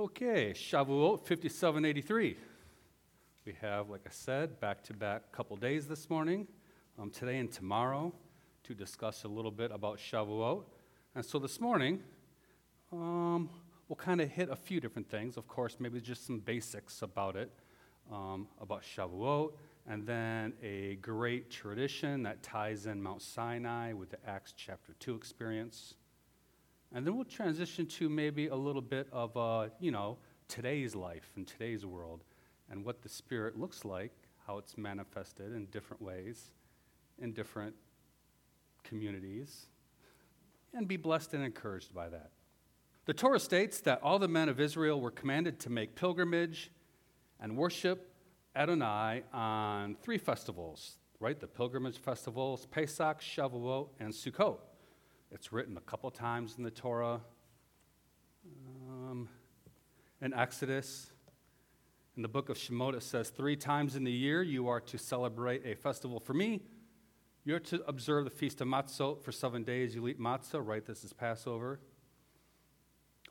Okay, Shavuot 5783. We have, like I said, back-to-back couple days this morning, today and tomorrow, to discuss a little bit about Shavuot. And so this morning, we'll kind of hit a few different things. Of course, maybe just some basics about it, about Shavuot, and then a great tradition that ties in Mount Sinai with the Acts chapter 2 experience. And then we'll transition to maybe a little bit of, today's life and today's world and what the Spirit looks like, how it's manifested in different ways, in different communities, and be blessed and encouraged by that. The Torah states that all the men of Israel were commanded to make pilgrimage and worship Adonai on three festivals, right? The pilgrimage festivals, Pesach, Shavuot, and Sukkot. It's written a couple times in the Torah, in Exodus. In the book of Shemot, it says, 3 times in the year you are to celebrate a festival for me. You're to observe the Feast of Matzot. For 7 days you'll eat matzah, right? This is Passover.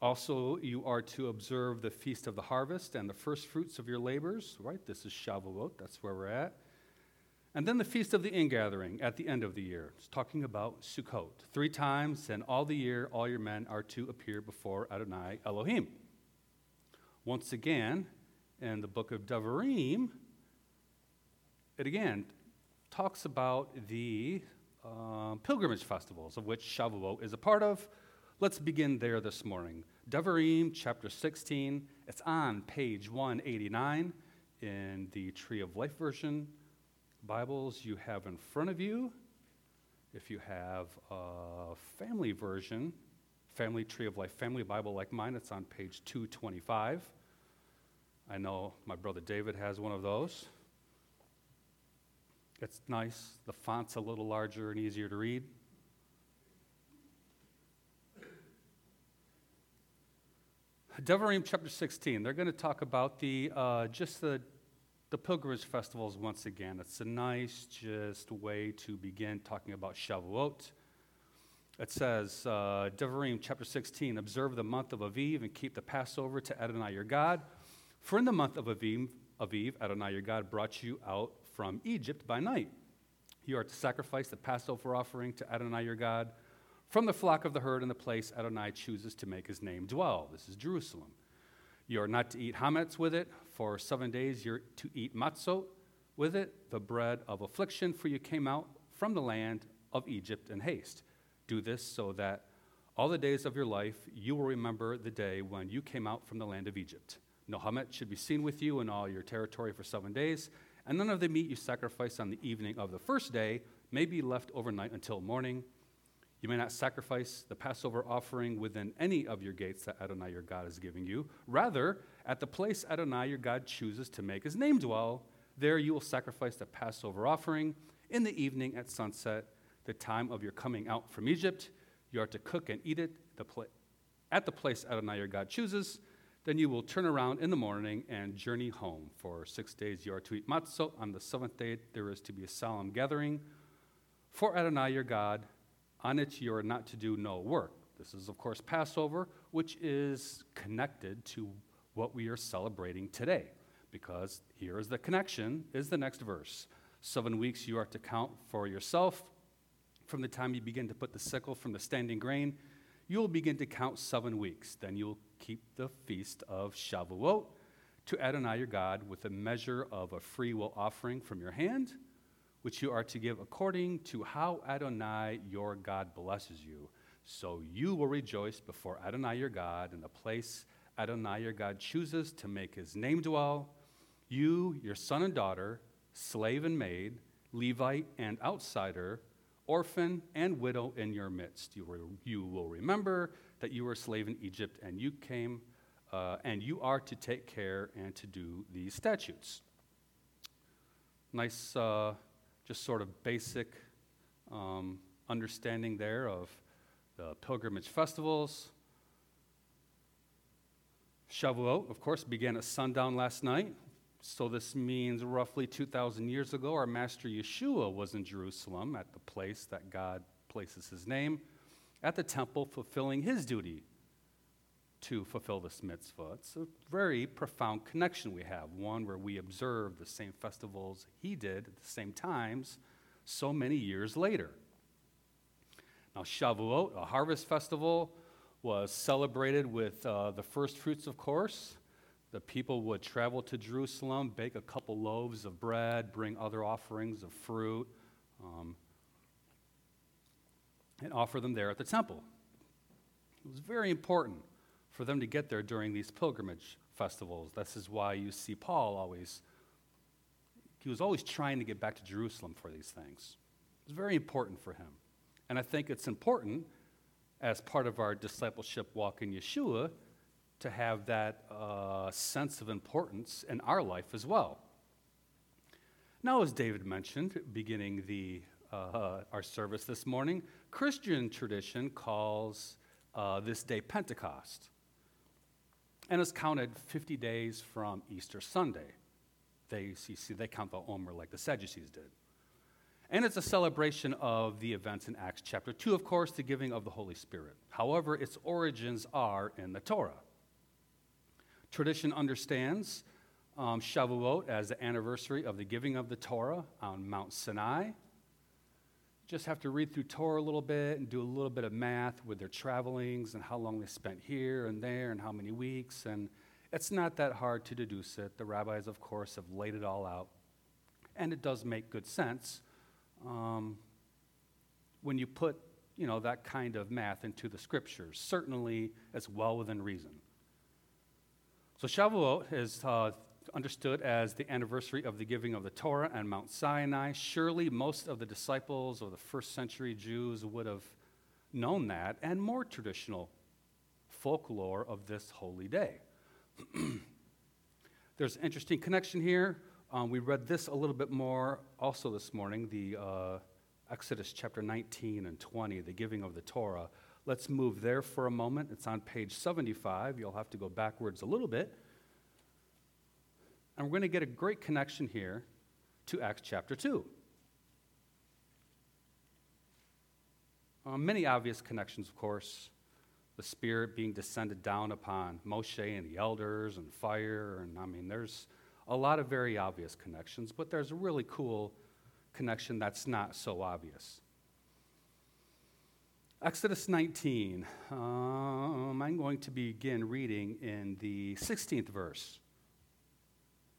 Also, you are to observe the Feast of the Harvest and the first fruits of your labors, right? This is Shavuot. That's where we're at. And then the Feast of the Ingathering at the end of the year. It's talking about Sukkot. 3 times, and all the year, all your men are to appear before Adonai Elohim. Once again, in the book of Devarim, it again talks about the pilgrimage festivals, of which Shavuot is a part of. Let's begin there this morning. Devarim, chapter 16. It's on page 189 in the Tree of Life version. Bibles you have in front of you. If you have a family version, family Tree of Life, family Bible like mine, it's on page 225. I know my brother David has one of those. It's nice. The font's a little larger and easier to read. Devarim chapter 16. They're going to talk about the pilgrimage festivals once again. It's a nice just way to begin talking about Shavuot. It says, Devarim chapter 16, observe the month of Aviv and keep the Passover to Adonai your God. For in the month of Aviv, Adonai your God brought you out from Egypt by night. You are to sacrifice the Passover offering to Adonai your God from the flock of the herd in the place Adonai chooses to make his name dwell. This is Jerusalem. You are not to eat hametz with it. For 7 days you're to eat matzot with it, the bread of affliction, for you came out from the land of Egypt in haste. Do this so that all the days of your life you will remember the day when you came out from the land of Egypt. No hametz should be seen with you in all your territory for 7 days, and none of the meat you sacrifice on the evening of the first day may be left overnight until morning. You may not sacrifice the Passover offering within any of your gates that Adonai your God is giving you. Rather, at the place Adonai your God chooses to make his name dwell, there you will sacrifice the Passover offering in the evening at sunset, the time of your coming out from Egypt. You are to cook and eat it at the place Adonai your God chooses. Then you will turn around in the morning and journey home. For 6 days you are to eat matzot. On the 7th day there is to be a solemn gathering for Adonai your God. On it you are not to do no work. This is, of course, Passover, which is connected to what we are celebrating today, because here is the connection, is the next verse. 7 weeks you are to count for yourself. From the time you begin to put the sickle from the standing grain, you will begin to count 7 weeks. Then you will keep the feast of Shavuot to Adonai your God with a measure of a free will offering from your hand, which you are to give according to how Adonai your God blesses you. So you will rejoice before Adonai your God in the place Adonai your God chooses to make his name dwell. You, your son and daughter, slave and maid, Levite and outsider, orphan and widow in your midst. You will remember that you were a slave in Egypt, and you came, and you are to take care and to do these statutes. Nice. Just sort of basic understanding there of the pilgrimage festivals. Shavuot, of course, began at sundown last night. So this means roughly 2,000 years ago, our Master Yeshua was in Jerusalem at the place that God places his name, at the temple fulfilling his duty to fulfill this mitzvah. It's a very profound connection we have, one where we observe the same festivals he did at the same times so many years later. Now, Shavuot, a harvest festival, was celebrated with the first fruits, of course. The people would travel to Jerusalem, bake a couple loaves of bread, bring other offerings of fruit, and offer them there at the temple. It was very important for them to get there during these pilgrimage festivals. This is why you see Paul he was always trying to get back to Jerusalem for these things. It was very important for him. And I think it's important, as part of our discipleship walk in Yeshua, to have that sense of importance in our life as well. Now, as David mentioned, beginning our service this morning, Christian tradition calls this day Pentecost, and it's counted 50 days from Easter Sunday. They count the Omer like the Sadducees did. And it's a celebration of the events in Acts chapter 2, of course, the giving of the Holy Spirit. However, its origins are in the Torah. Tradition understands Shavuot as the anniversary of the giving of the Torah on Mount Sinai. You just have to read through Torah a little bit and do a little bit of math with their travelings and how long they spent here and there and how many weeks. And it's not that hard to deduce it. The rabbis, of course, have laid it all out. And it does make good sense when you put, that kind of math into the scriptures. Certainly, it's well within reason. So Shavuot is understood as the anniversary of the giving of the Torah on Mount Sinai. Surely most of the disciples or the first century Jews would have known that and more traditional folklore of this holy day. There's an interesting connection here. We read this a little bit more also this morning, the Exodus chapter 19 and 20, the giving of the Torah. Let's move there for a moment. It's on page 75. You'll have to go backwards a little bit. And we're going to get a great connection here to Acts chapter 2. Many obvious connections, of course. The Spirit being descended down upon Moshe and the elders and fire. And there's a lot of very obvious connections, but there's a really cool connection that's not so obvious. Exodus 19, I'm going to begin reading in the 16th verse.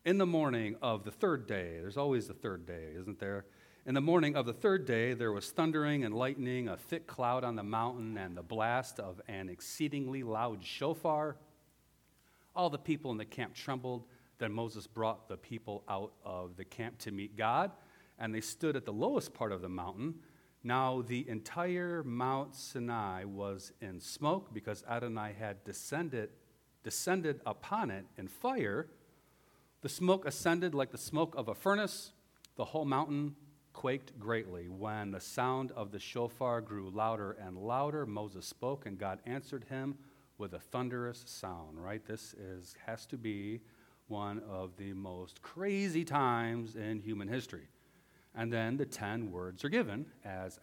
In the morning of the third day, there's always the third day, isn't there? In the morning of the third day, there was thundering and lightning, a thick cloud on the mountain, and the blast of an exceedingly loud shofar. All the people in the camp trembled. Then Moses brought the people out of the camp to meet God, and they stood at the lowest part of the mountain. Now the entire Mount Sinai was in smoke because Adonai had descended upon it in fire. The smoke ascended like the smoke of a furnace. The whole mountain quaked greatly. When the sound of the shofar grew louder and louder, Moses spoke, and God answered him with a thunderous sound. Right? This has to be one of the most crazy times in human history. And then the 10 words are given, as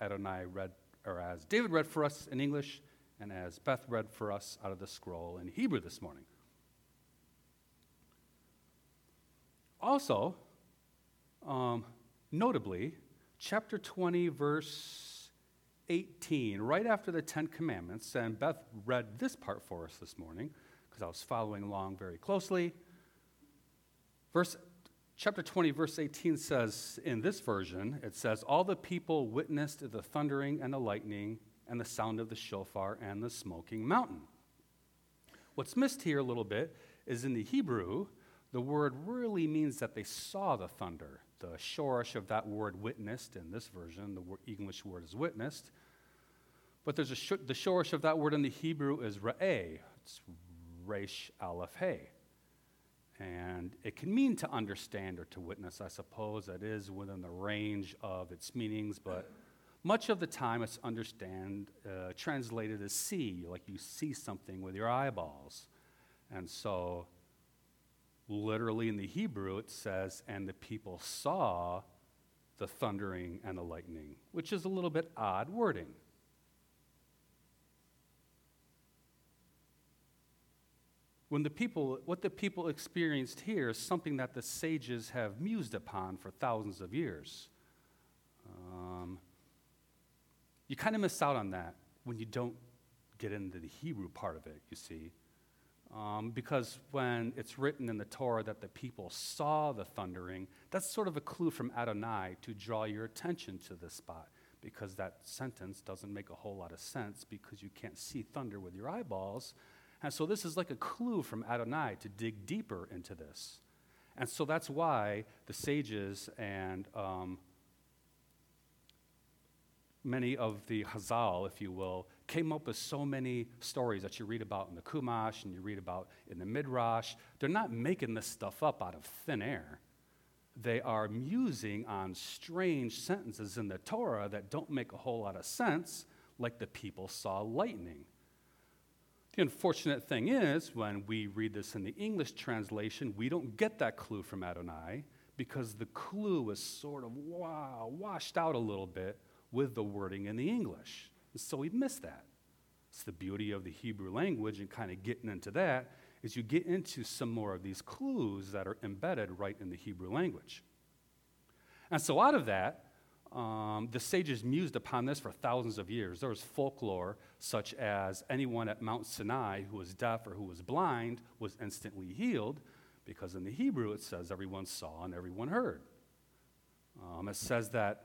David read for us in English, and as Beth read for us out of the scroll in Hebrew this morning. Also, notably, chapter 20, verse 18, right after the 10 commandments, and Beth read this part for us this morning, because I was following along very closely. Chapter 20, verse 18 says, in this version, it says, all the people witnessed the thundering and the lightning and the sound of the shofar and the smoking mountain. What's missed here a little bit is in the Hebrew, the word really means that they saw the thunder. The shoresh of that word witnessed in this version, the English word is witnessed. But there's the shoresh of that word in the Hebrew is re'eh. It's resh aleph hey. And it can mean to understand or to witness, I suppose. That is within the range of its meanings, but much of the time it's translated as see, like you see something with your eyeballs. And so literally in the Hebrew it says, and the people saw the thundering and the lightning, which is a little bit odd wording. What the people experienced here is something that the sages have mused upon for thousands of years. You kind of miss out on that when you don't get into the Hebrew part of it, you see. Because when it's written in the Torah that the people saw the thundering, that's sort of a clue from Adonai to draw your attention to this spot, because that sentence doesn't make a whole lot of sense because you can't see thunder with your eyeballs. And so this is like a clue from Adonai to dig deeper into this. And so that's why the sages and many of the Chazal, if you will, came up with so many stories that you read about in the Chumash and you read about in the Midrash. They're not making this stuff up out of thin air. They are musing on strange sentences in the Torah that don't make a whole lot of sense, like the people saw lightning. The unfortunate thing is, when we read this in the English translation, we don't get that clue from Adonai, because the clue is sort of washed out a little bit with the wording in the English. So we miss that. It's the beauty of the Hebrew language and kind of getting into that is you get into some more of these clues that are embedded right in the Hebrew language. And so out of that, the sages mused upon this for thousands of years. There was folklore such as anyone at Mount Sinai who was deaf or who was blind was instantly healed, because in the Hebrew it says everyone saw and everyone heard. It says that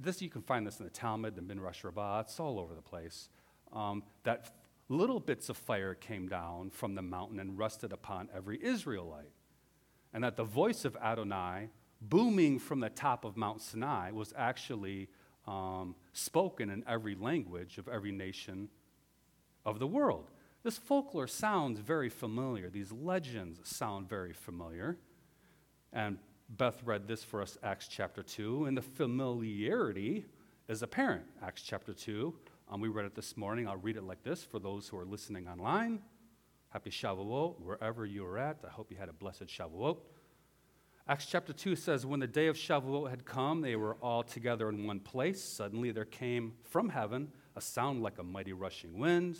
this, you can find this in the Talmud, the Midrash Rabbah, it's all over the place, that little bits of fire came down from the mountain and rested upon every Israelite, and that the voice of Adonai booming from the top of Mount Sinai was actually spoken in every language of every nation of the world. This folklore sounds very familiar. These legends sound very familiar, and Beth read this for us, Acts chapter 2, and the familiarity is apparent. Acts chapter 2, we read it this morning. I'll read it like this for those who are listening online. Happy Shavuot, wherever you are at. I hope you had a blessed Shavuot. Acts chapter 2 says, when the day of Shavuot had come, they were all together in one place. Suddenly there came from heaven a sound like a mighty rushing wind,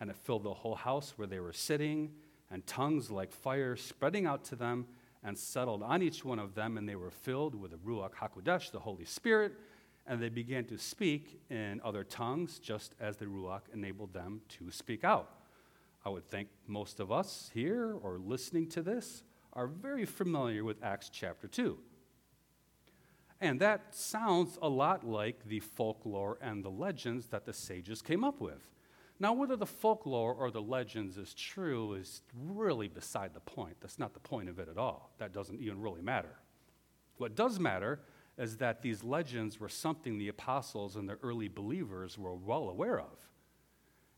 and it filled the whole house where they were sitting, and tongues like fire spreading out to them, and settled on each one of them, and they were filled with the Ruach HaKodesh, the Holy Spirit, and they began to speak in other tongues, just as the Ruach enabled them to speak out. I would think most of us here, or listening to this, are very familiar with Acts chapter 2. And that sounds a lot like the folklore and the legends that the sages came up with. Now, whether the folklore or the legends is true is really beside the point. That's not the point of it at all. That doesn't even really matter. What does matter is that these legends were something the apostles and the early believers were well aware of.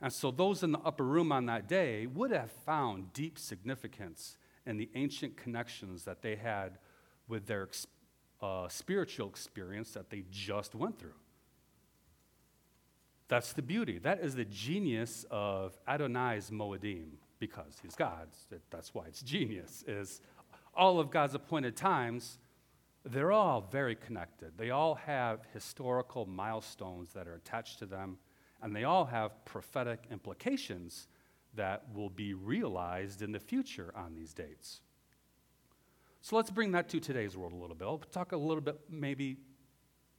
And so those in the upper room on that day would have found deep significance in the ancient connections that they had with their spiritual experience that they just went through. That's the beauty. That is the genius of Adonai's Moedim, because he's God. That's why it's genius, is all of God's appointed times, they're all very connected. They all have historical milestones that are attached to them, and they all have prophetic implications that will be realized in the future on these dates. So let's bring that to today's world a little bit. I'll talk a little bit maybe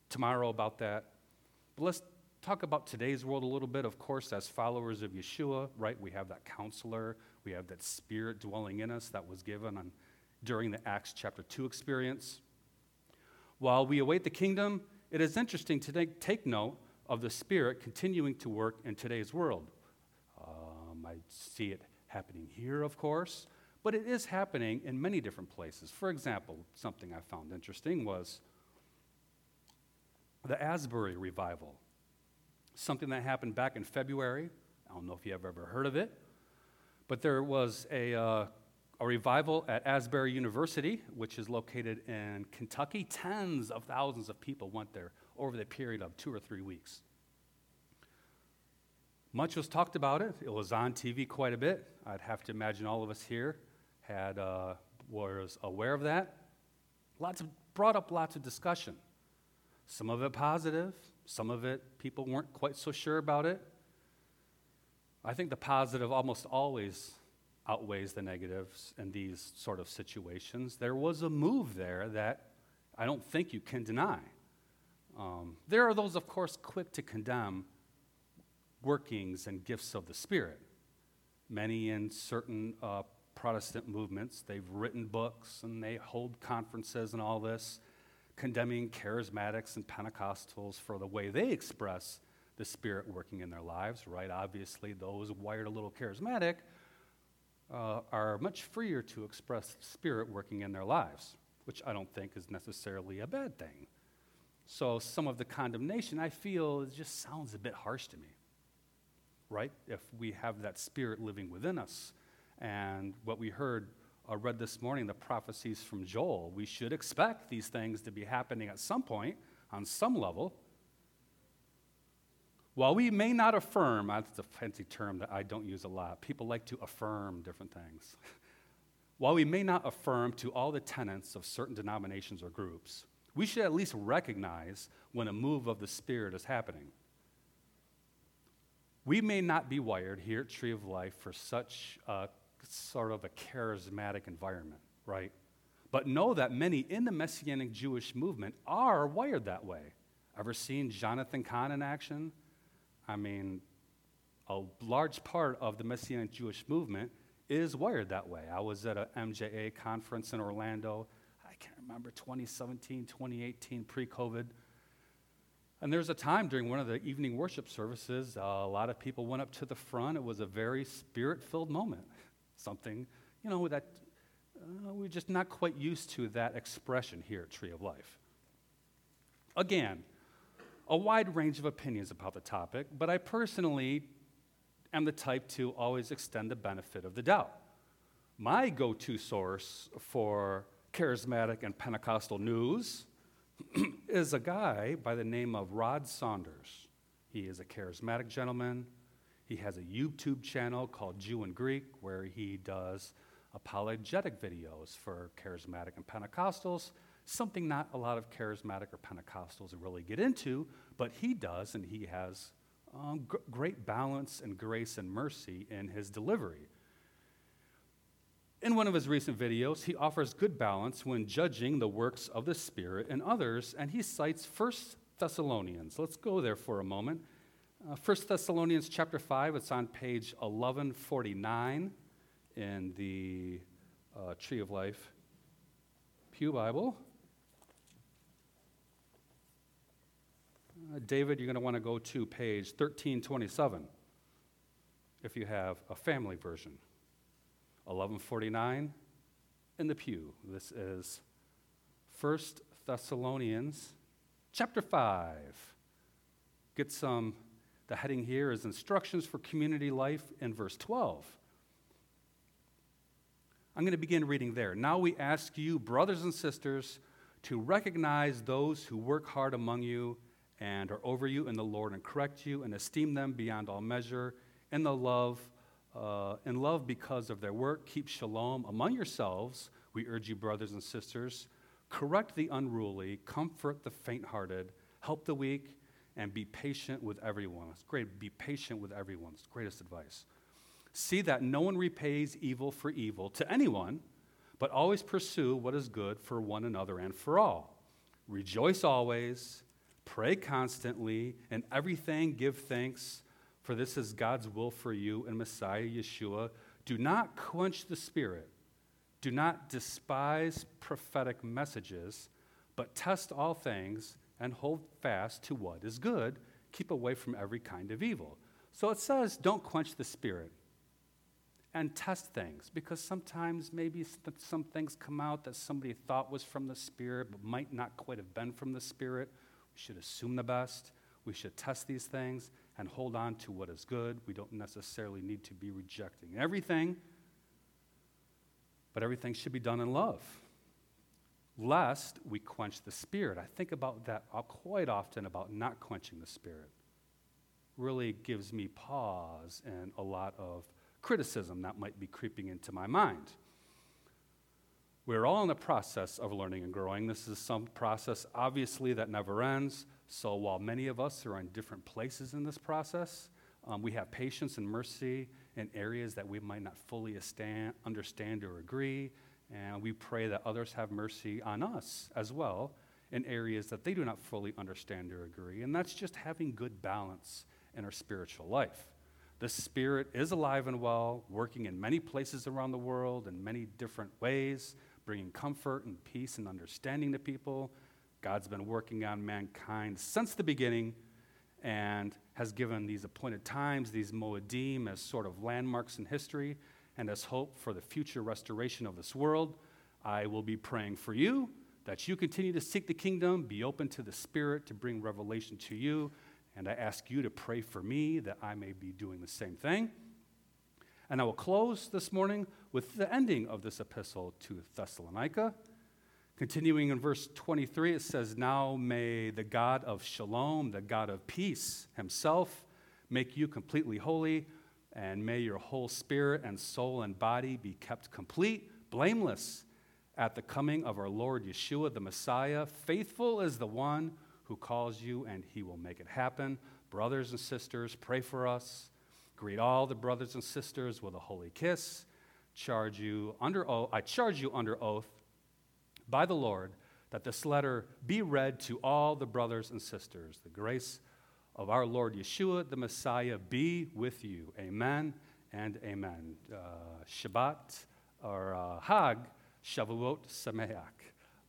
tomorrow about that, but let's talk about today's world a little bit. Of course, as followers of Yeshua, right, we have that counselor, we have that spirit dwelling in us that was given during the Acts chapter 2 experience. While we await the kingdom, it is interesting to take note of the spirit continuing to work in today's world. I see it happening here, of course, but it is happening in many different places. For example, something I found interesting was the Asbury revival. Something that happened back in February. I don't know if you have ever heard of it, but there was a revival at Asbury University, which is located in Kentucky. Tens of thousands of people went there over the period of 2 or 3 weeks. Much was talked about it. It was on TV quite a bit. I'd have to imagine all of us here was aware of that. Brought up lots of discussion. Some of it positive. Some of it, people weren't quite so sure about it. I think the positive almost always outweighs the negatives in these sort of situations. There was a move there that I don't think you can deny. There are those, of course, quick to condemn workings and gifts of the Spirit. Many in certain Protestant movements, they've written books and they hold conferences and all this, condemning charismatics and Pentecostals for the way they express the Spirit working in their lives, right? Obviously, those wired a little charismatic are much freer to express the Spirit working in their lives, which I don't think is necessarily a bad thing. So some of the condemnation, I feel, it just sounds a bit harsh to me, right? If we have that Spirit living within us, and what we heard read this morning, the prophecies from Joel, we should expect these things to be happening at some point, on some level. While we may not affirm, that's a fancy term that I don't use a lot. People like to affirm different things. While we may not affirm to all the tenets of certain denominations or groups, we should at least recognize when a move of the Spirit is happening. We may not be wired here at Tree of Life for such a sort of a charismatic environment, right? But know that many in the Messianic Jewish movement are wired that way. Ever seen Jonathan Cahn in action? I mean, a large part of the Messianic Jewish movement is wired that way. I was at a MJA conference in Orlando, I can't remember, 2017, 2018, pre-COVID. And there was a time during one of the evening worship services, a lot of people went up to the front. It was a very Spirit-filled moment. Something, you know, that we're just not quite used to that expression here at Tree of Life. Again, a wide range of opinions about the topic, but I personally am the type to always extend the benefit of the doubt. My go-to source for charismatic and Pentecostal news is a guy by the name of Rod Saunders. He is a charismatic gentleman. He has a YouTube channel called Jew and Greek where he does apologetic videos for charismatic and Pentecostals, something not a lot of charismatic or Pentecostals really get into, but he does, and he has great balance and grace and mercy in his delivery. In one of his recent videos, he offers good balance when judging the works of the Spirit and others, and he cites 1 Thessalonians. Let's go there for a moment. 1 Thessalonians chapter 5, it's on page 1149 in the Tree of Life Pew Bible. David, you're going to want to go to page 1327 if you have a family version. 1149 in the pew. This is 1 Thessalonians chapter 5. Get some... The heading here is Instructions for Community Life in verse 12. I'm going to begin reading there. Now we ask you, brothers and sisters, to recognize those who work hard among you and are over you in the Lord and correct you and esteem them beyond all measure in love because of their work. Keep shalom among yourselves. We urge you, brothers and sisters, correct the unruly, comfort the faint-hearted, help the weak, and be patient with everyone. It's great. Be patient with everyone. It's the greatest advice. See that no one repays evil for evil to anyone, but always pursue what is good for one another and for all. Rejoice always, pray constantly, and everything give thanks, for this is God's will for you in Messiah Yeshua. Do not quench the Spirit. Do not despise prophetic messages, but test all things and hold fast to what is good. Keep away from every kind of evil. So it says, don't quench the Spirit and test things, because sometimes maybe some things come out that somebody thought was from the Spirit but might not quite have been from the Spirit. We should assume the best. We should test these things and hold on to what is good. We don't necessarily need to be rejecting everything, but everything should be done in love, lest we quench the Spirit. I think about that quite often, about not quenching the Spirit. Really gives me pause and a lot of criticism that might be creeping into my mind. We're all in the process of learning and growing. This is some process, obviously, that never ends. So while many of us are in different places in this process, we have patience and mercy in areas that we might not fully understand or agree. And we pray that others have mercy on us as well in areas that they do not fully understand or agree. And that's just having good balance in our spiritual life. The Spirit is alive and well, working in many places around the world in many different ways, bringing comfort and peace and understanding to people. God's been working on mankind since the beginning and has given these appointed times, these moedim, as sort of landmarks in history and as hope for the future restoration of this world. I will be praying for you, that you continue to seek the kingdom, be open to the Spirit to bring revelation to you, and I ask you to pray for me that I may be doing the same thing. And I will close this morning with the ending of this epistle to Thessalonica. Continuing in verse 23, it says, "Now may the God of shalom, the God of peace himself, make you completely holy, and may your whole spirit and soul and body be kept complete, blameless, at the coming of our Lord Yeshua, the Messiah. Faithful is the one who calls you, and he will make it happen." Brothers and sisters, pray for us. Greet all the brothers and sisters with a holy kiss. I charge you under oath by the Lord that this letter be read to all the brothers and sisters. The grace of our Lord Yeshua, the Messiah, be with you. Amen and amen. Shabbat or Hag Shavuot Sameach.